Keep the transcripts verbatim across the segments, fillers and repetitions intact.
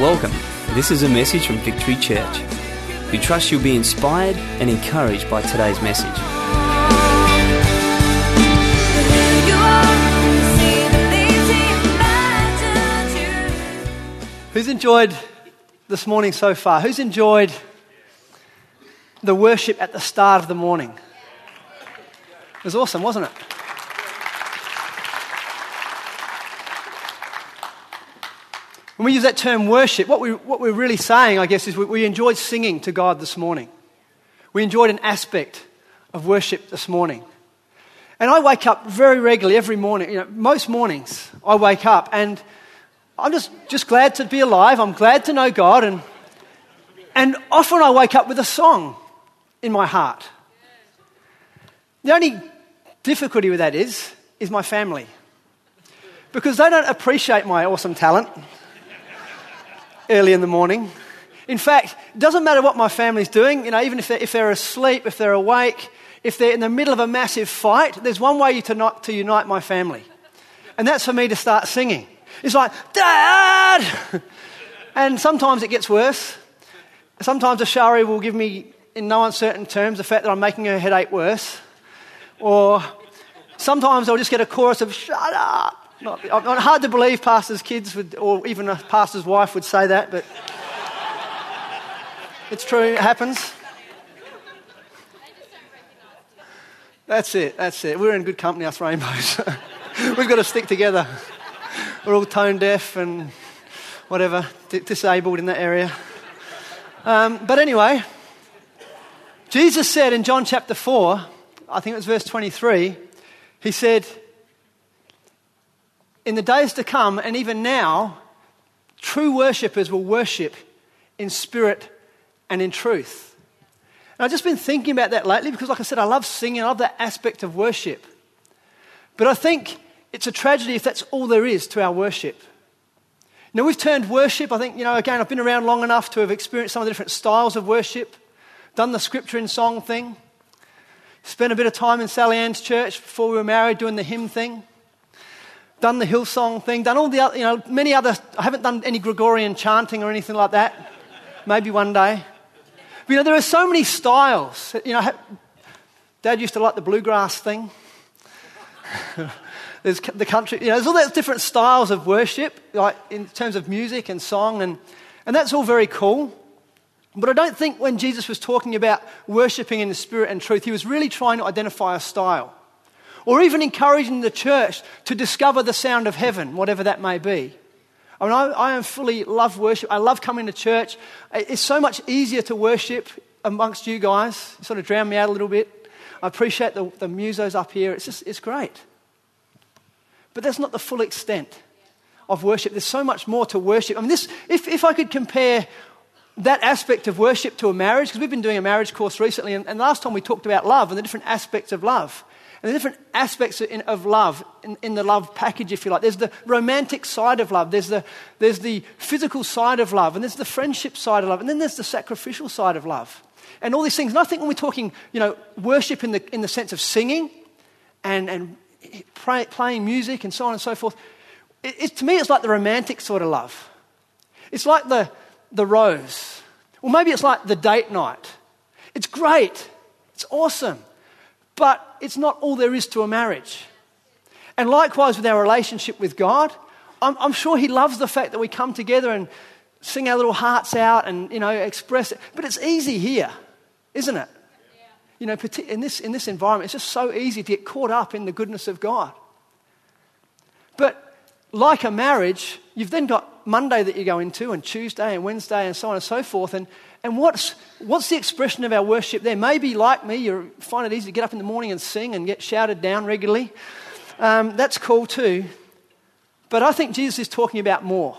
welcome. This is a message from Victory Church. We trust you'll be inspired and encouraged by today's message. Who's enjoyed this morning so far? Who's enjoyed the worship at the start of the morning? It was awesome, wasn't it? When we use that term worship, what, we, what we're really saying, I guess, is we, we enjoyed singing to God this morning. We enjoyed an aspect of worship this morning. And I wake up very regularly every morning. You know, most mornings I wake up and I'm just, just glad to be alive. I'm glad to know God. And, and often I wake up with a song in my heart. The only difficulty with that is, is my family. Because they don't appreciate my awesome talent. Early in the morning. In fact, it doesn't matter what my family's doing, you know, even if they're, if they're asleep, if they're awake, if they're in the middle of a massive fight, there's one way to, not, to unite my family. And that's for me to start singing. It's like, Dad! And sometimes it gets worse. Sometimes Ashari will give me, in no uncertain terms, the fact that I'm making her headache worse. Or sometimes I'll just get a chorus of, shut up! Not, not hard to believe pastor's kids would, or even a pastor's wife would say that, but it's true, it happens. That's it, that's it. We're in good company, us rainbows. We've got to stick together. We're all tone deaf and whatever, d- disabled in that area. Um, but anyway, Jesus said in John chapter four, I think it was verse twenty-three, he said, in the days to come, and even now, true worshippers will worship in spirit and in truth. And I've just been thinking about that lately because, like I said, I love singing. I love that aspect of worship. But I think it's a tragedy if that's all there is to our worship. Now, we've turned worship, I think, you know, again, I've been around long enough to have experienced some of the different styles of worship, done the scripture and song thing, spent a bit of time in Sally Ann's church before we were married doing the hymn thing. Done the Hillsong thing, done all the other, you know, many other, I haven't done any Gregorian chanting or anything like that. Maybe one day. But, you know, there are so many styles. You know, Dad used to like the bluegrass thing. There's the country, you know, there's all those different styles of worship, like in terms of music and song, and, and that's all very cool. But I don't think when Jesus was talking about worshipping in the spirit and truth, he was really trying to identify a style. Or even encouraging the church to discover the sound of heaven, whatever that may be. I mean, I, I am fully love worship. I love coming to church. It's so much easier to worship amongst you guys. You sort of drown me out a little bit. I appreciate the, the musos up here. It's just, it's great. But that's not the full extent of worship. There's so much more to worship. I mean, this, if, if I could compare that aspect of worship to a marriage, because we've been doing a marriage course recently, and, and last time we talked about love and the different aspects of love. And the different aspects of love, in, in the love package, if you like. There's the romantic side of love. There's the, there's the physical side of love. And there's the friendship side of love. And then there's the sacrificial side of love. And all these things. And I think when we're talking, you know, worship in the in the sense of singing and, and play, playing music and so on and so forth, it, it, to me it's like the romantic sort of love. It's like the, the rose. Or maybe it's like the date night. It's great. It's awesome. But it's not all there is to a marriage. And likewise with our relationship with God, I'm, I'm sure he loves the fact that we come together and sing our little hearts out and, you know, express it. But it's easy here, isn't it? Yeah. You know, in this, in this environment, it's just so easy to get caught up in the goodness of God. But like a marriage, you've then got Monday that you go into and Tuesday and Wednesday and so on and so forth. And And what's what's the expression of our worship there? Maybe like me, you find it easy to get up in the morning and sing and get shouted down regularly. Um, that's cool too. But I think Jesus is talking about more.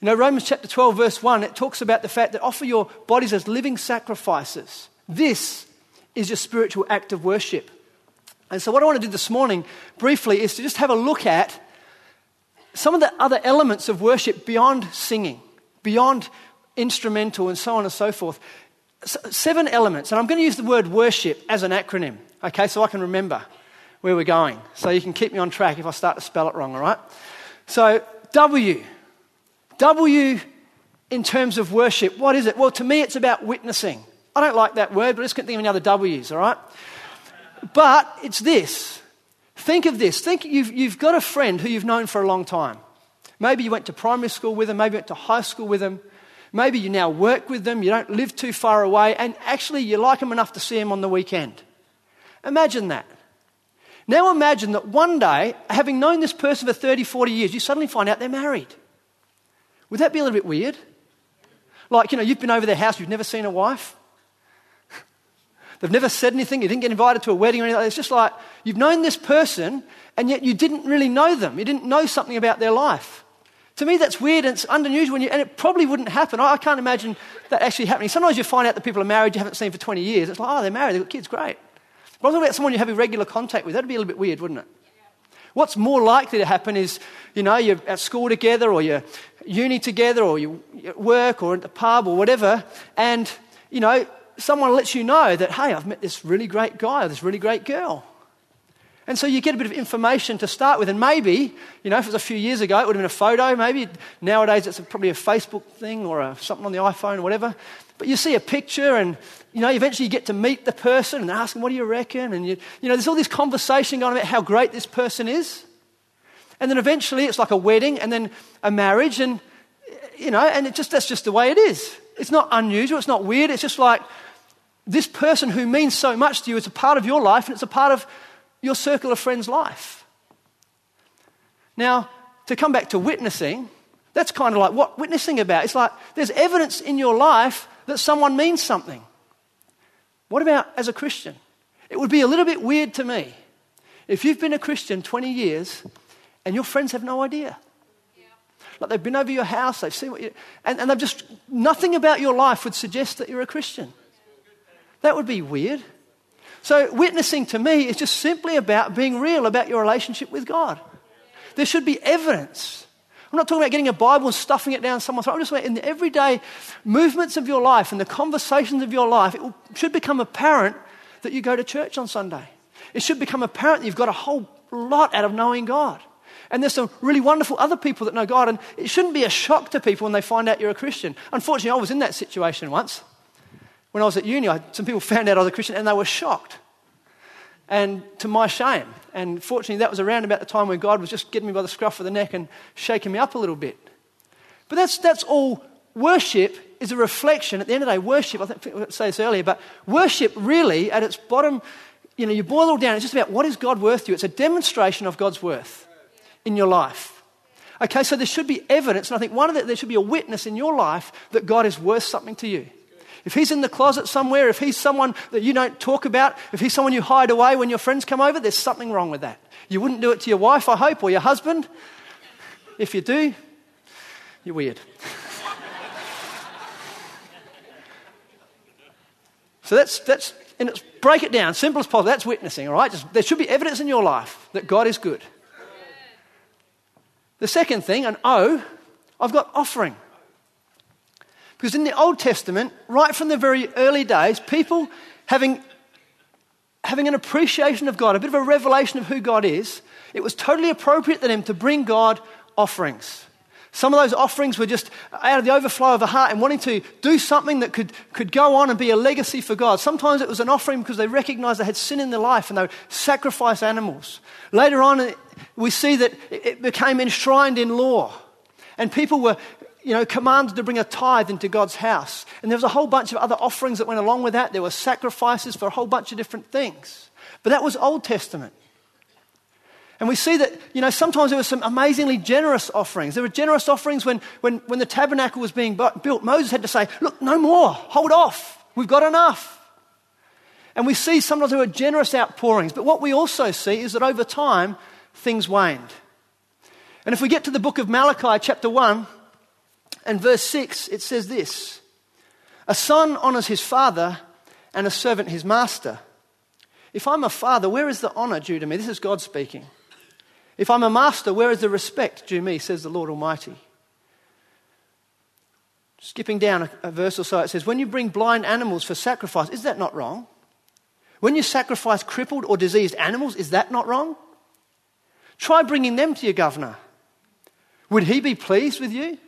You know, Romans chapter twelve, verse one, it talks about the fact that offer your bodies as living sacrifices. This is your spiritual act of worship. And so what I want to do this morning, briefly, is to just have a look at some of the other elements of worship beyond singing, beyond instrumental and so on and so forth. So seven elements, and I'm going to use the word worship as an acronym, okay, so I can remember where we're going. So you can keep me on track if I start to spell it wrong, all right? So W, W in terms of worship, what is it? Well, to me, it's about witnessing. I don't like that word, but I just couldn't think of any other W's, all right? But it's this. Think of this. Think you've, you've got a friend who you've known for a long time. Maybe you went to primary school with them. Maybe you went to high school with them. Maybe you now work with them. You don't live too far away. And actually, you like them enough to see them on the weekend. Imagine that. Now imagine that one day, having known this person for thirty, forty years, you suddenly find out they're married. Would that be a little bit weird? Like, you know, you've been over their house. You've never seen a wife. They've never said anything. You didn't get invited to a wedding or anything. It's just like you've known this person and yet you didn't really know them. You didn't know something about their life. To me, that's weird and it's unusual and, you, and it probably wouldn't happen. I, I can't imagine that actually happening. Sometimes you find out that people are married you haven't seen for twenty years. It's like, oh, they're married. They've got kids. Great. But I'm talking about someone you have a regular contact with. That'd be a little bit weird, wouldn't it? What's more likely to happen is, you know, you're at school together or you're uni together or you're at work or at the pub or whatever and, you know, someone lets you know that, hey, I've met this really great guy or this really great girl. And so you get a bit of information to start with. And maybe, you know, if it was a few years ago, it would have been a photo. Maybe nowadays it's probably a Facebook thing or a, something on the iPhone or whatever. But you see a picture and, you know, eventually you get to meet the person and ask them, what do you reckon? And, you, you know, there's all this conversation going on about how great this person is. And then eventually it's like a wedding and then a marriage and, you know, and it just that's just the way it is. It's not unusual. It's not weird. It's just like, this person who means so much to you is a part of your life and it's a part of your circle of friends' life. Now, to come back to witnessing, that's kind of like what witnessing about. It's like there's evidence in your life that someone means something. What about as a Christian? It would be a little bit weird to me if you've been a Christian twenty years and your friends have no idea. Like they've been over your house, they've seen what you... And, and they've just... Nothing about your life would suggest that you're a Christian. That would be weird. So witnessing to me is just simply about being real about your relationship with God. There should be evidence. I'm not talking about getting a Bible and stuffing it down someone's throat. I'm just talking about in the everyday movements of your life and the conversations of your life, it will, should become apparent that you go to church on Sunday. It should become apparent that you've got a whole lot out of knowing God. And there's some really wonderful other people that know God, and it shouldn't be a shock to people when they find out you're a Christian. Unfortunately, I was in that situation once. When I was at uni, I, some people found out I was a Christian and they were shocked, and to my shame. And fortunately, that was around about the time when God was just getting me by the scruff of the neck and shaking me up a little bit. But that's that's all worship is a reflection. At the end of the day, worship, I think I said this earlier, but worship really at its bottom, you know, you boil it all down, it's just about what is God worth to you. It's a demonstration of God's worth in your life. Okay, so there should be evidence, and I think one of the, there should be a witness in your life that God is worth something to you. If he's in the closet somewhere, if he's someone that you don't talk about, if he's someone you hide away when your friends come over, there's something wrong with that. You wouldn't do it to your wife, I hope, or your husband. If you do, you're weird. So that's, that's and it's, break it down, simple as possible. That's witnessing, all right? Just, there should be evidence in your life that God is good. The second thing, an O, I've got offering. Because in the Old Testament, right from the very early days, people having, having an appreciation of God, a bit of a revelation of who God is, it was totally appropriate for them to bring God offerings. Some of those offerings were just out of the overflow of a heart and wanting to do something that could, could go on and be a legacy for God. Sometimes it was an offering because they recognized they had sin in their life and they would sacrifice animals. Later on, we see that it became enshrined in law and people were... you know, commanded to bring a tithe into God's house. And there was a whole bunch of other offerings that went along with that. There were sacrifices for a whole bunch of different things. But that was Old Testament. And we see that, you know, sometimes there were some amazingly generous offerings. There were generous offerings when, when, when the tabernacle was being built. Moses had to say, look, no more, hold off. We've got enough. And we see sometimes there were generous outpourings. But what we also see is that over time, things waned. And if we get to the book of Malachi, chapter one, and verse six, it says this, a son honors his father and a servant his master. If I'm a father, where is the honor due to me? This is God speaking. If I'm a master, where is the respect due me, says the Lord Almighty. Skipping down a, a verse or so, it says, when you bring blind animals for sacrifice, is that not wrong? When you sacrifice crippled or diseased animals, is that not wrong? Try bringing them to your governor. Would he be pleased with you?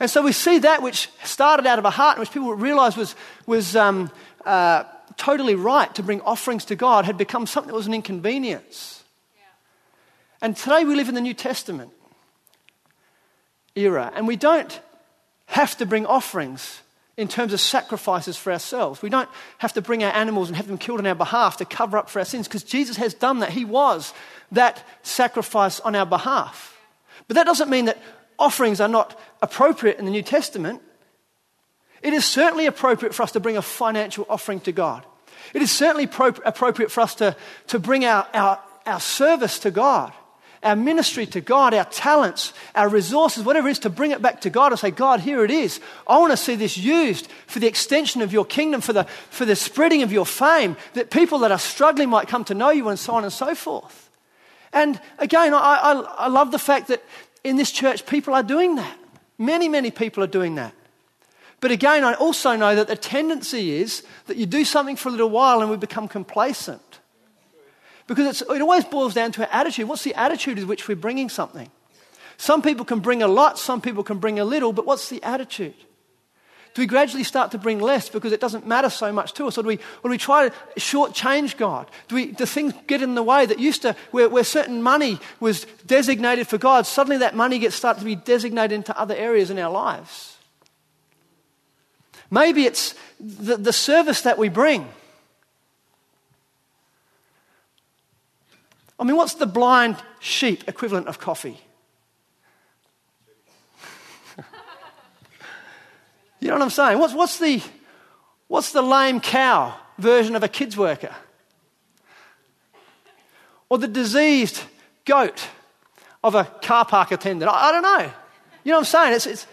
And so we see that which started out of a heart, which people realized was was um, uh, totally right to bring offerings to God, had become something that was an inconvenience. Yeah. And today we live in the New Testament era, and we don't have to bring offerings in terms of sacrifices for ourselves. We don't have to bring our animals and have them killed on our behalf to cover up for our sins, because Jesus has done that. He was that sacrifice on our behalf. But that doesn't mean that offerings are not appropriate in the New Testament. It is certainly appropriate for us to bring a financial offering to God. It is certainly pro- appropriate for us to, to bring our, our, our service to God, our ministry to God, our talents, our resources, whatever it is, to bring it back to God and say, God, here it is. I want to see this used for the extension of your kingdom, for the, for the spreading of your fame, that people that are struggling might come to know you, and so on and so forth. And again, I, I, I love the fact that in this church, people are doing that. Many, many people are doing that. But again, I also know that the tendency is that you do something for a little while and we become complacent. Because it's, it always boils down to our attitude. What's the attitude with which we're bringing something? Some people can bring a lot, some people can bring a little, but what's the attitude? Do we gradually start to bring less because it doesn't matter so much to us? Or do we, or do we try to shortchange God? Do, we, do things get in the way that used to, where, where certain money was designated for God, suddenly that money gets started to be designated into other areas in our lives? Maybe it's the, the service that we bring. I mean, what's the blind sheep equivalent of coffee? You know what I'm saying? What's, what's, the, what's the lame cow version of a kids worker? Or the diseased goat of a car park attendant? I, I don't know. You know what I'm saying? It's, it's,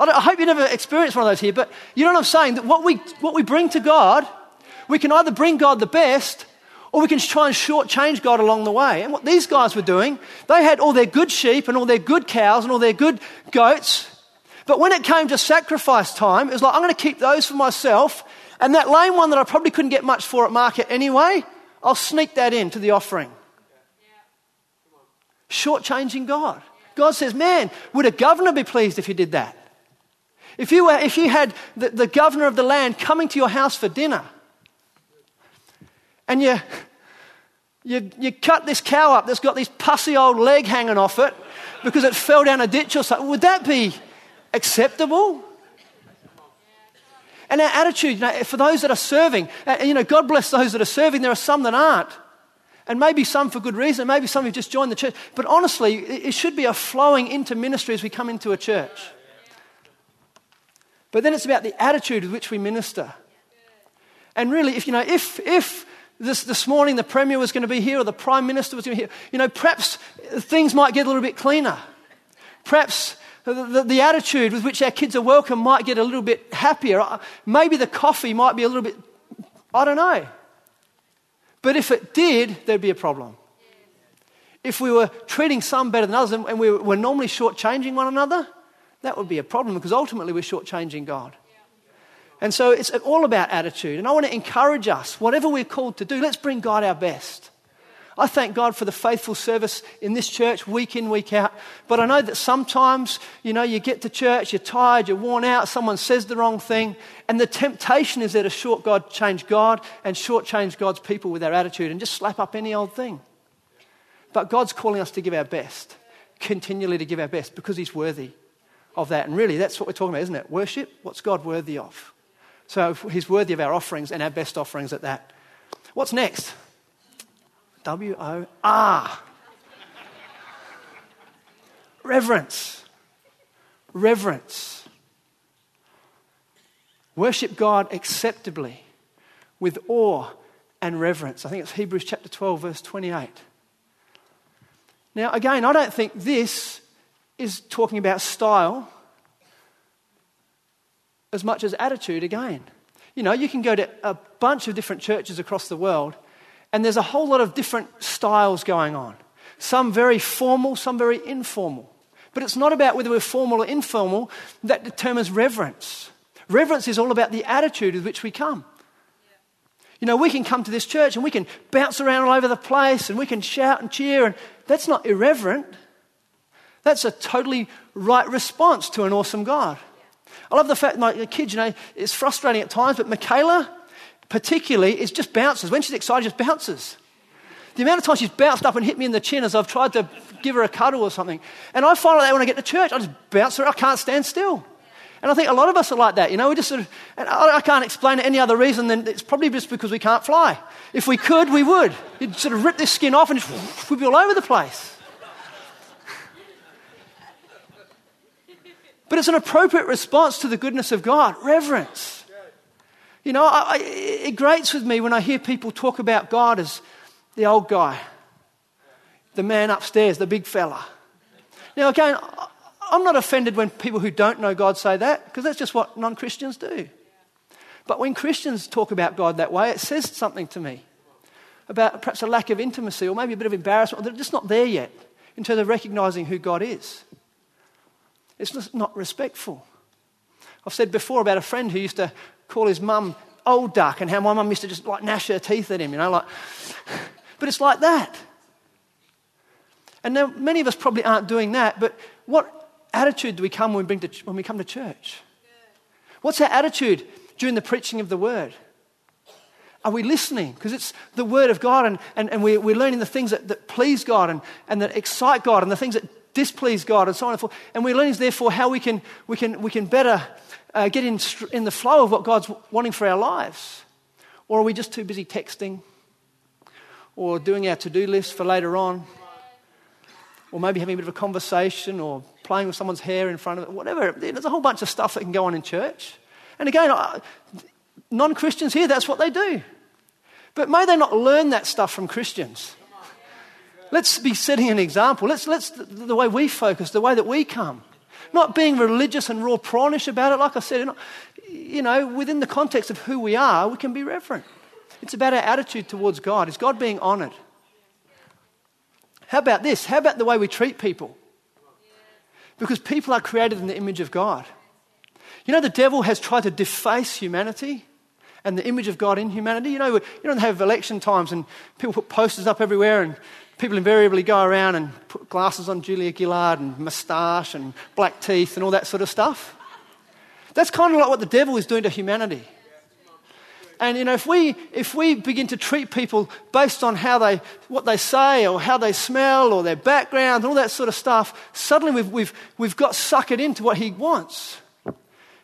I, I hope you never experience one of those here, but you know what I'm saying? That what we, what we bring to God, we can either bring God the best, or we can try and shortchange God along the way. And what these guys were doing, they had all their good sheep and all their good cows and all their good goats. But when it came to sacrifice time, it was like, I'm going to keep those for myself. And that lame one that I probably couldn't get much for at market anyway, I'll sneak that into the offering. Shortchanging God. God says, man, would a governor be pleased if you did that? If you, were, if you had the, the governor of the land coming to your house for dinner, and you, you you cut this cow up that's got this pussy old leg hanging off it because it fell down a ditch or something. Would that be acceptable? And our attitude, you know, for those that are serving, you know, God bless those that are serving. There are some that aren't. And maybe some for good reason. Maybe some who've just joined the church. But honestly, it should be a flowing into ministry as we come into a church. But then it's about the attitude with which we minister. And really, if you know, if if... This, this morning the Premier was going to be here, or the Prime Minister was going to be here. You know, perhaps things might get a little bit cleaner. Perhaps the, the, the attitude with which our kids are welcome might get a little bit happier. Maybe the coffee might be a little bit, I don't know. But if it did, there'd be a problem. If we were treating some better than others and we were normally shortchanging one another, that would be a problem, because ultimately we're shortchanging God. And so it's all about attitude. And I want to encourage us, whatever we're called to do, let's bring God our best. I thank God for the faithful service in this church week in, week out. But I know that sometimes, you know, you get to church, you're tired, you're worn out, someone says the wrong thing, and the temptation is there to short God, change God and shortchange God's people with our attitude and just slap up any old thing. But God's calling us to give our best, continually to give our best, because he's worthy of that. And really, that's what we're talking about, isn't it? Worship, what's God worthy of? So he's worthy of our offerings, and our best offerings at that. What's next? W O R. Reverence. Reverence. Worship God acceptably with awe and reverence. I think it's Hebrews chapter twelve, verse twenty-eight. Now, again, I don't think this is talking about style as much as attitude again. You know, you can go to a bunch of different churches across the world, and there's a whole lot of different styles going on. Some very formal, some very informal. But it's not about whether we're formal or informal that determines reverence. Reverence is all about the attitude with which we come. You know, we can come to this church and we can bounce around all over the place and we can shout and cheer, and that's not irreverent. That's a totally right response to an awesome God. I love the fact my kids, you know, it's frustrating at times, but Michaela particularly is just bounces. When she's excited, just bounces. The amount of times she's bounced up and hit me in the chin as I've tried to give her a cuddle or something. And I find like that when I get to church, I just bounce her. I can't stand still. And I think a lot of us are like that, you know, we just sort of, and I, I can't explain it any other reason than it's probably just because we can't fly. If we could, we would. You'd sort of rip this skin off and just, we'd be all over the place. But it's an appropriate response to the goodness of God, reverence. You know, I, I, it grates with me when I hear people talk about God as the old guy, the man upstairs, the big fella. Now again, I'm not offended when people who don't know God say that, because that's just what non-Christians do. But when Christians talk about God that way, it says something to me about perhaps a lack of intimacy or maybe a bit of embarrassment, or they're just not there yet in terms of recognizing who God is. It's just not respectful. I've said before about a friend who used to call his mum old duck and how my mum used to just like gnash her teeth at him, you know, like, but it's like that. And now many of us probably aren't doing that, but what attitude do we come when we, bring to, when we come to church? What's our attitude during the preaching of the word? Are we listening? Because it's the word of God and, and, and we're, we're learning the things that, that please God and, and that excite God and the things that displease God and so on and so forth. And we're learning therefore how we can, we can, we can better uh, get in, in the flow of what God's wanting for our lives. Or are we just too busy texting or doing our to-do list for later on? Or maybe having a bit of a conversation or playing with someone's hair in front of it, whatever. There's a whole bunch of stuff that can go on in church. And again, non-Christians here, that's what they do. But may they not learn that stuff from Christians. Let's be setting an example. Let's, let's the way we focus, the way that we come. Not being religious and raw prawnish about it. Like I said, you know, within the context of who we are, we can be reverent. It's about our attitude towards God. Is God being honoured? How about this? How about the way we treat people? Because people are created in the image of God. You know, the devil has tried to deface humanity and the image of God in humanity. You know, you don't have election times and people put posters up everywhere and people invariably go around and put glasses on Julia Gillard and moustache and black teeth and all that sort of stuff. That's kind of like what the devil is doing to humanity. And, you know, if we if we begin to treat people based on how they what they say or how they smell or their background and all that sort of stuff, suddenly we've, we've, we've got suckered into what he wants.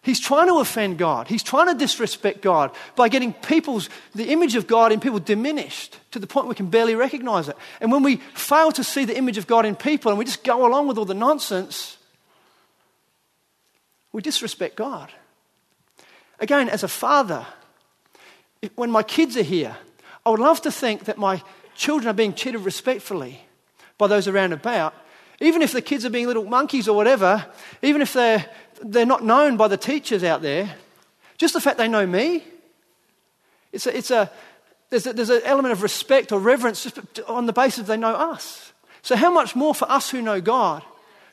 He's trying to offend God. He's trying to disrespect God by getting people's the image of God in people diminished to the point we can barely recognize it. And when we fail to see the image of God in people and we just go along with all the nonsense, we disrespect God. Again, as a father, when my kids are here, I would love to think that my children are being treated respectfully by those around about. Even if the kids are being little monkeys or whatever, even if they're, they're not known by the teachers out there, just the fact they know me, it's a, it's a, there's, a, there's an element of respect or reverence just on the basis they know us. So how much more for us who know God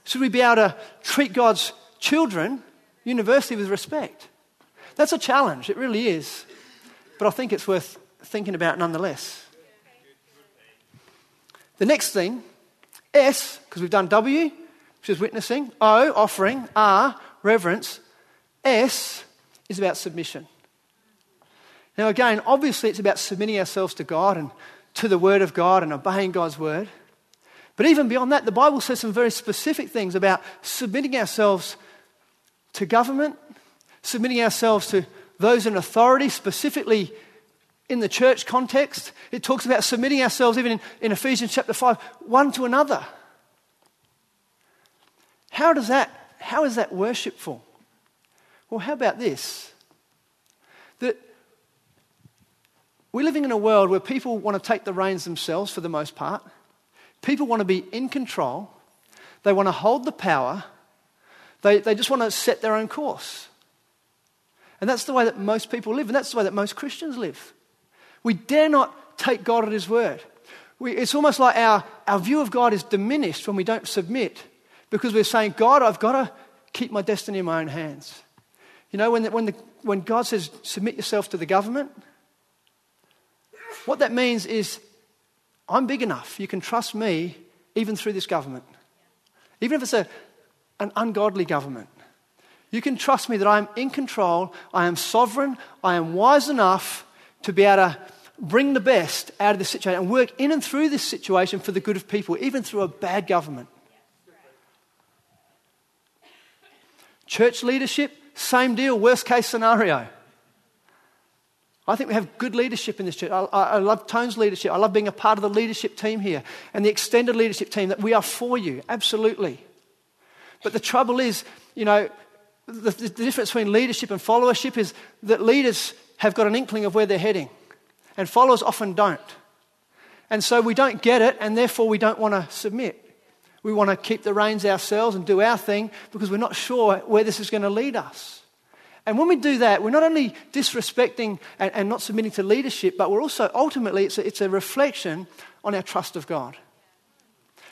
should we be able to treat God's children universally with respect? That's a challenge, it really is. But I think it's worth thinking about nonetheless. The next thing, S, because we've done W, which is witnessing, O, offering, R, reverence, S is about submission. Now again, obviously it's about submitting ourselves to God and to the word of God and obeying God's word. But even beyond that, the Bible says some very specific things about submitting ourselves to government, submitting ourselves to those in authority, specifically in the church context. It talks about submitting ourselves, even in, in Ephesians chapter five, one to another. How does that, how is that worshipful? Well, how about this? That we're living in a world where people want to take the reins themselves for the most part. People want to be in control. They want to hold the power. They, they just want to set their own course. And that's the way that most people live, and that's the way that most Christians live. We dare not take God at his word. We, it's almost like our, our view of God is diminished when we don't submit, because we're saying, God, I've got to keep my destiny in my own hands. You know, when, the, when, the, when God says, submit yourself to the government, what that means is, I'm big enough. You can trust me even through this government. Even if it's a, an ungodly government. You can trust me that I am in control, I am sovereign, I am wise enough to be able to bring the best out of this situation and work in and through this situation for the good of people, even through a bad government. Church leadership, same deal, worst case scenario. I think we have good leadership in this church. I, I, I love Tone's leadership. I love being a part of the leadership team here and the extended leadership team, that we are for you, absolutely. But the trouble is, you know, the, the difference between leadership and followership is that leaders have got an inkling of where they're heading and followers often don't. And so we don't get it and therefore we don't want to submit. We want to keep the reins ourselves and do our thing because we're not sure where this is going to lead us. And when we do that, we're not only disrespecting and, and not submitting to leadership, but we're also ultimately, it's a, it's a reflection on our trust of God.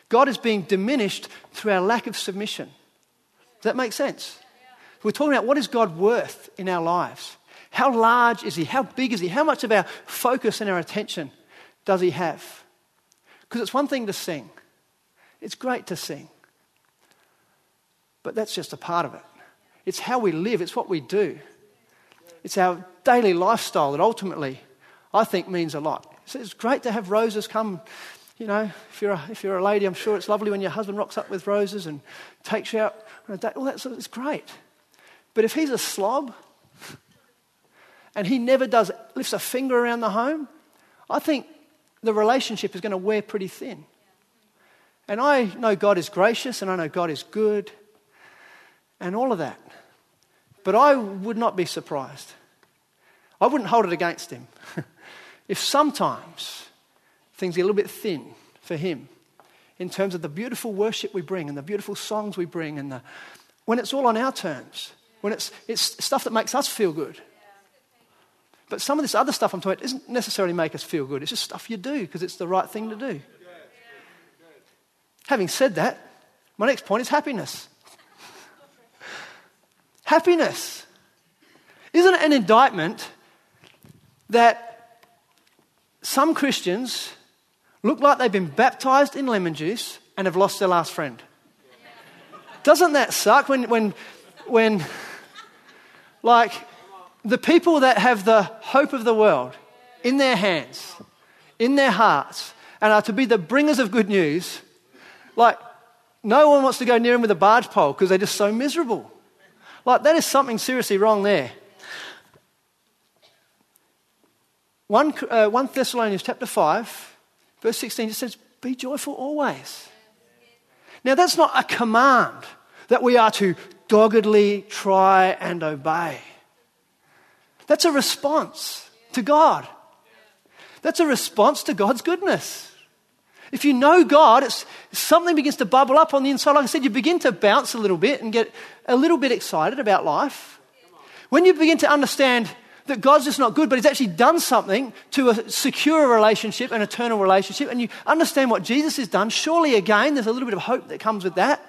God is being diminished through our lack of submission. Does that make sense? We're talking about what is God worth in our lives? How large is he? How big is he? How much of our focus and our attention does he have? Because it's one thing to sing. It's great to sing. But that's just a part of it. It's how we live. It's what we do. It's our daily lifestyle that ultimately, I think, means a lot. So it's great to have roses come. You know, if you're a, if you're a lady, I'm sure it's lovely when your husband rocks up with roses and takes you out on a date. Well, that's it's great. But if he's a slob and he never does lifts a finger around the home, I think the relationship is going to wear pretty thin. And I know God is gracious and I know God is good. And all of that. But I would not be surprised. I wouldn't hold it against him. If sometimes things get a little bit thin for him in terms of the beautiful worship we bring and the beautiful songs we bring and the, when it's all on our terms, when it's it's stuff that makes us feel good. But some of this other stuff I'm talking about doesn't necessarily make us feel good. It's just stuff you do because it's the right thing to do. Having said that, my next point is happiness. Happiness. Isn't it an indictment that some Christians look like they've been baptized in lemon juice and have lost their last friend? Doesn't that suck when, when, when, like, the people that have the hope of the world in their hands, in their hearts, and are to be the bringers of good news, like, no one wants to go near them with a barge pole because they're just so miserable. Like, that is something seriously wrong there. One, uh, First Thessalonians chapter five, verse sixteen, it says, be joyful always. Now, that's not a command that we are to doggedly try and obey. That's a response to God. That's a response to God's goodness. If you know God, it's, something begins to bubble up on the inside. Like I said, you begin to bounce a little bit and get a little bit excited about life. When you begin to understand that God's just not good, but he's actually done something to secure a relationship, an eternal relationship, and you understand what Jesus has done, surely again there's a little bit of hope that comes with that.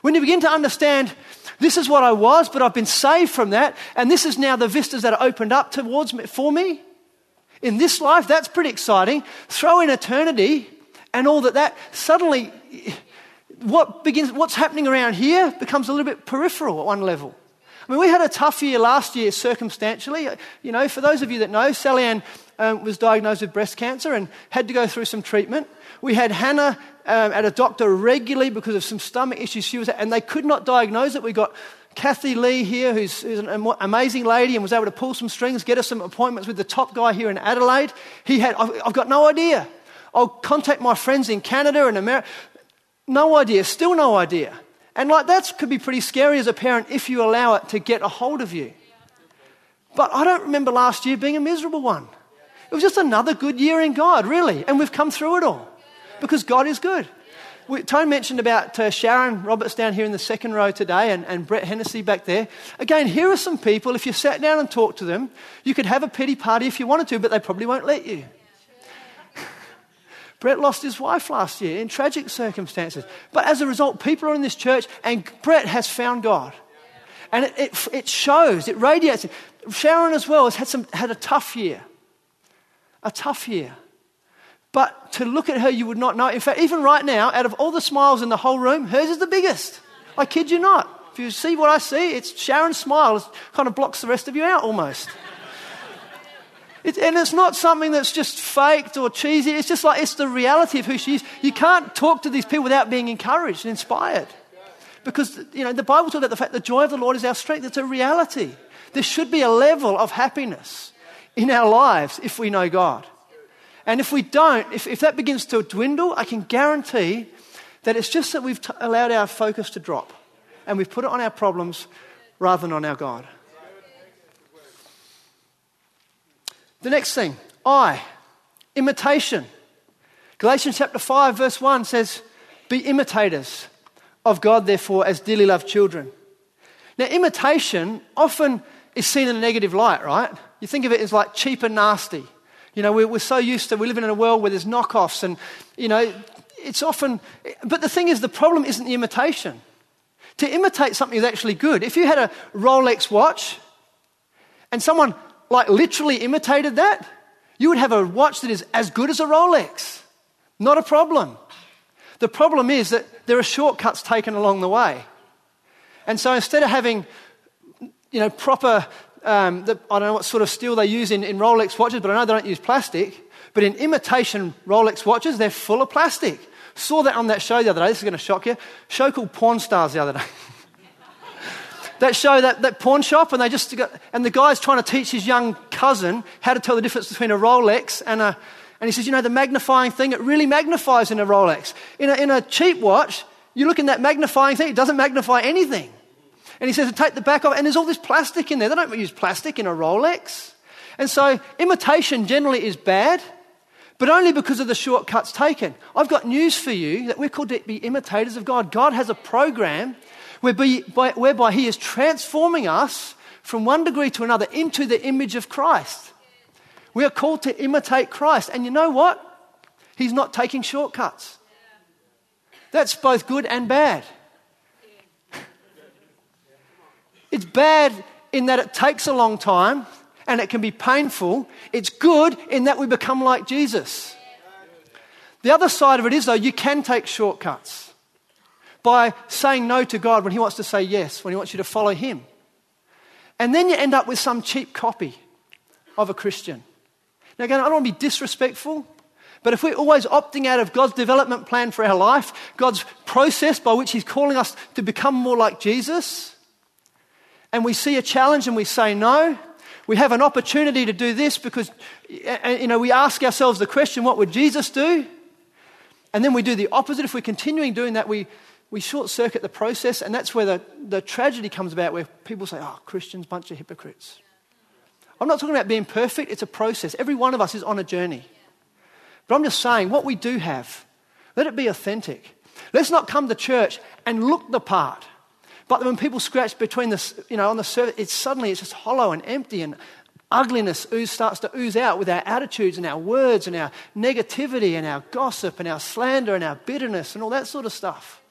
When you begin to understand, this is what I was, but I've been saved from that, and this is now the vistas that are opened up towards me, for me, in this life, that's pretty exciting. Throw in eternity and all that, that suddenly what begins, what's happening around here becomes a little bit peripheral at one level. I mean, we had a tough year last year circumstantially. You know, for those of you that know, Sally Ann um, was diagnosed with breast cancer and had to go through some treatment. We had Hannah um, at a doctor regularly because of some stomach issues she was at, and they could not diagnose it. We got Kathy Lee here, who's, who's an amazing lady and was able to pull some strings, get us some appointments with the top guy here in Adelaide. He had, I've, I've got no idea. I'll contact my friends in Canada and America. No idea, still no idea. And like that could be pretty scary as a parent if you allow it to get a hold of you. But I don't remember last year being a miserable one. It was just another good year in God, really. And we've come through it all because God is good. We, Tone mentioned about uh, Sharon Roberts down here in the second row today and, and Brett Hennessy back there. Again, here are some people, if you sat down and talked to them, you could have a pity party if you wanted to, but they probably won't let you. Brett lost his wife last year in tragic circumstances. But as a result, people are in this church and Brett has found God. And it, it, it shows, it radiates. Sharon as well has had, some, had a tough year. A tough year. But to look at her, you would not know. In fact, even right now, out of all the smiles in the whole room, hers is the biggest. I kid you not. If you see what I see, it's Sharon's smile. It kind of blocks the rest of you out almost. It, and it's not something that's just faked or cheesy. It's just like, it's the reality of who she is. You can't talk to these people without being encouraged and inspired. Because, you know, the Bible talks about the fact the joy of the Lord is our strength. It's a reality. There should be a level of happiness in our lives if we know God. And if we don't, if, if that begins to dwindle, I can guarantee that it's just that we've t- allowed our focus to drop and we've put it on our problems rather than on our God. The next thing, I, imitation. Galatians chapter five verse one says, be imitators of God, therefore, as dearly loved children. Now, imitation often is seen in a negative light, right? You think of it as like cheap and nasty. You know, we're, we're so used to, we're living in a world where there's knockoffs and, you know, it's often, but the thing is, the problem isn't the imitation. To imitate something is actually good. If you had a Rolex watch and someone like literally imitated that, you would have a watch that is as good as a Rolex. Not a problem. The problem is that there are shortcuts taken along the way. And so instead of having, you know, proper, um, the, I don't know what sort of steel they use in, in Rolex watches, but I know they don't use plastic. But in imitation Rolex watches, they're full of plastic. Saw that on that show the other day. This is going to shock you. Show called Pawn Stars the other day. That show, that, that pawn shop, and they just got, and the guy's trying to teach his young cousin how to tell the difference between a Rolex and a, and he says, you know, the magnifying thing, it really magnifies in a Rolex. In a, in a cheap watch, you look in that magnifying thing, it doesn't magnify anything. And he says, take the back off, and there's all this plastic in there. They don't use plastic in a Rolex. And so imitation generally is bad, but only because of the shortcuts taken. I've got news for you that we're called to be imitators of God. God has a program whereby, whereby he is transforming us from one degree to another into the image of Christ. We are called to imitate Christ. And you know what? He's not taking shortcuts. That's both good and bad. It's bad in that it takes a long time and it can be painful. It's good in that we become like Jesus. The other side of it is, though, you can take shortcuts by saying no to God when he wants to say yes, when he wants you to follow him. And then you end up with some cheap copy of a Christian. Now, again, I don't want to be disrespectful, but if we're always opting out of God's development plan for our life, God's process by which he's calling us to become more like Jesus, and we see a challenge and we say no, we have an opportunity to do this because, you know, we ask ourselves the question, what would Jesus do? And then we do the opposite. If we're continuing doing that, we, we short-circuit the process, and that's where the, the tragedy comes about, where people say, oh, Christians, bunch of hypocrites. I'm not talking about being perfect. It's a process. Every one of us is on a journey. But I'm just saying, what we do have, let it be authentic. Let's not come to church and look the part. But when people scratch between the, you know, on the surface, it's suddenly it's just hollow and empty, and ugliness ooze starts to ooze out with our attitudes and our words and our negativity and our gossip and our slander and our bitterness and all that sort of stuff.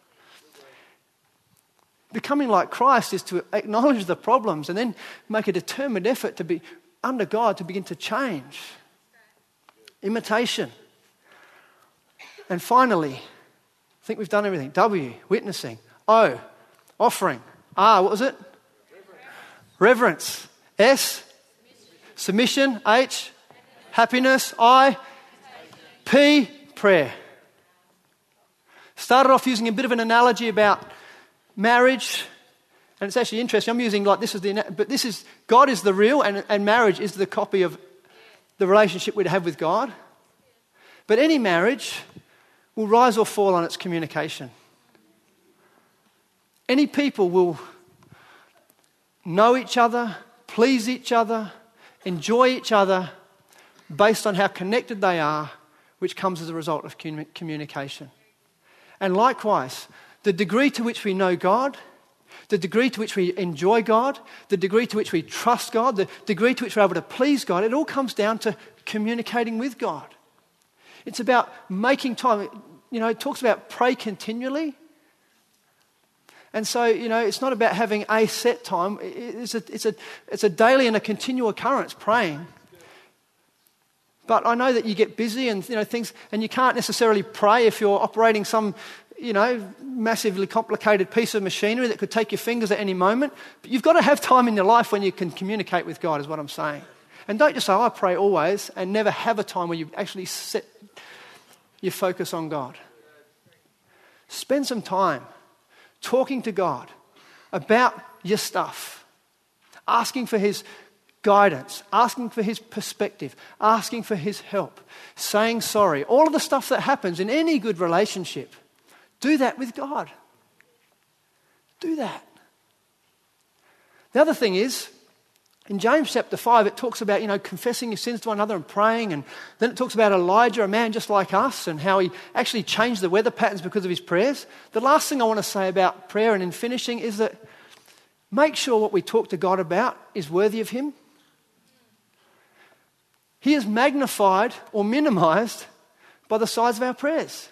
Becoming like Christ is to acknowledge the problems and then make a determined effort to be under God to begin to change. Imitation. And finally, I think we've done everything. W, witnessing. O, offering. R, what was it? Reverence. Reverence. S, submission. submission. H, happiness. I, P, prayer. Started off using a bit of an analogy about marriage, and it's actually interesting. I'm using like this is the, but this is God is the real, and, and marriage is the copy of the relationship we'd have with God. But any marriage will rise or fall on its communication. Any people will know each other, please each other, enjoy each other based on how connected they are, which comes as a result of communication. And likewise, the degree to which we know God, the degree to which we enjoy God, the degree to which we trust God, the degree to which we're able to please God, it all comes down to communicating with God. It's about making time. You know, it talks about pray continually. And so, you know, it's not about having a set time. It's a, it's a, it's a daily and a continual occurrence, praying. But I know that you get busy and, you know, things, and you can't necessarily pray if you're operating some, you know, massively complicated piece of machinery that could take your fingers at any moment. But you've got to have time in your life when you can communicate with God, is what I'm saying. And don't just say, oh, I pray always, and never have a time where you actually set your focus on God. Spend some time talking to God about your stuff, asking for his guidance, asking for his perspective, asking for his help, saying sorry, all of the stuff that happens in any good relationship. Do that with God. Do that. The other thing is, in James chapter five, it talks about, you know, confessing your sins to one another and praying. And then it talks about Elijah, a man just like us, and how he actually changed the weather patterns because of his prayers. The last thing I want to say about prayer and in finishing is that make sure what we talk to God about is worthy of him. He is magnified or minimized by the size of our prayers.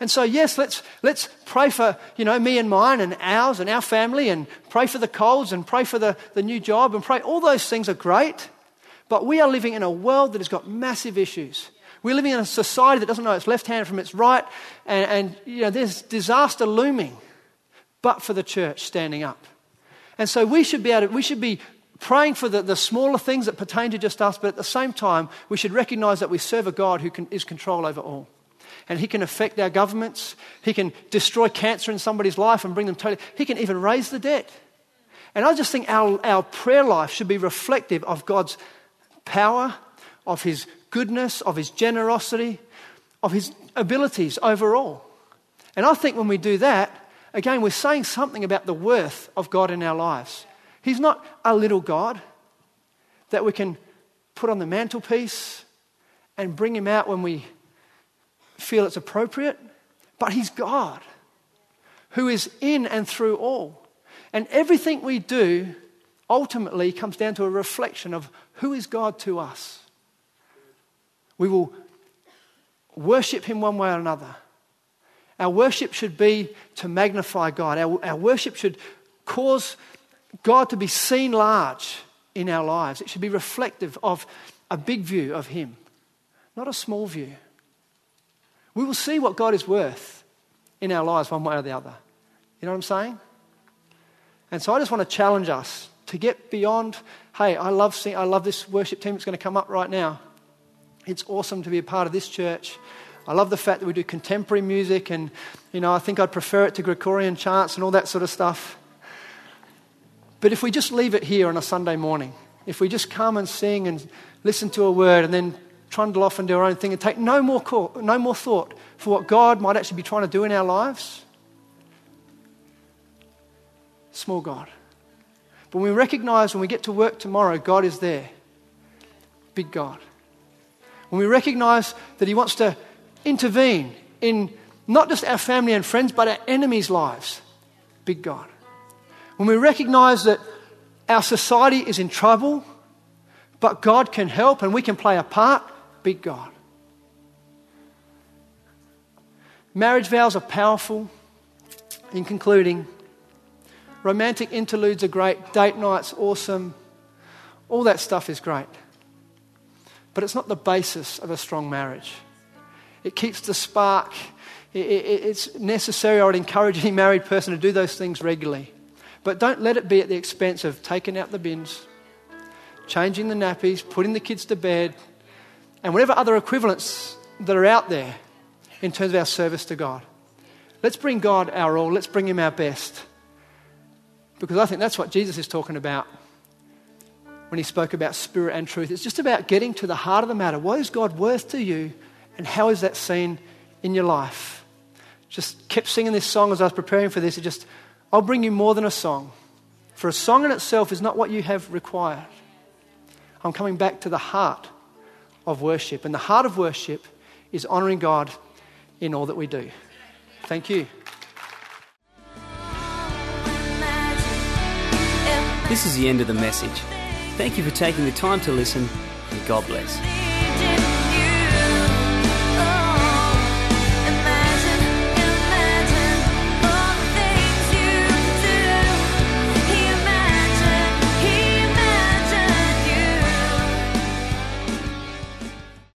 And so, yes, let's let's pray for, you know, me and mine and ours and our family, and pray for the colds and pray for the, the new job and pray. All those things are great, but we are living in a world that has got massive issues. We're living in a society that doesn't know its left hand from its right, and, and you know, there's disaster looming, but for the church standing up. And so we should be able to, we should be praying for the, the smaller things that pertain to just us, but at the same time, we should recognize that we serve a God who can, is control over all. And he can affect our governments. He can destroy cancer in somebody's life and bring them totally. He can even raise the dead. And I just think our, our prayer life should be reflective of God's power, of his goodness, of his generosity, of his abilities overall. And I think when we do that, again, we're saying something about the worth of God in our lives. He's not a little God that we can put on the mantelpiece and bring him out when we feel it's appropriate, but he's God who is in and through all. And everything we do ultimately comes down to a reflection of who is God to us. We will worship him one way or another. Our worship should be to magnify God. Our, our worship should cause God to be seen large in our lives. It should be reflective of a big view of him, not a small view. We will see what God is worth in our lives one way or the other. You know what I'm saying? And so I just want to challenge us to get beyond, hey, I love sing, I love this worship team that's going to come up right now. It's awesome to be a part of this church. I love the fact that we do contemporary music, and, you know, I think I'd prefer it to Gregorian chants and all that sort of stuff. But if we just leave it here on a Sunday morning, if we just come and sing and listen to a word and then trundle off and do our own thing and take no more call, no more thought for what God might actually be trying to do in our lives. Small God. But we recognize when we get to work tomorrow, God is there. Big God. When we recognize that he wants to intervene in not just our family and friends, but our enemies' lives. Big God. When we recognize that our society is in trouble, but God can help and we can play a part. Big God. Marriage vows are powerful. In concluding, romantic interludes are great. Date nights, awesome. All that stuff is great. But it's not the basis of a strong marriage. It keeps the spark. It's necessary. I would encourage any married person to do those things regularly. But don't let it be at the expense of taking out the bins, changing the nappies, putting the kids to bed, and whatever other equivalents that are out there in terms of our service to God. Let's bring God our all. Let's bring him our best. Because I think that's what Jesus is talking about when he spoke about spirit and truth. It's just about getting to the heart of the matter. What is God worth to you, and how is that seen in your life? Just kept singing this song as I was preparing for this. It just, I'll bring you more than a song. For a song in itself is not what you have required. I'm coming back to the heart of worship. And the heart of worship is honoring God in all that we do. Thank you. This is the end of the message. Thank you for taking the time to listen, and God bless.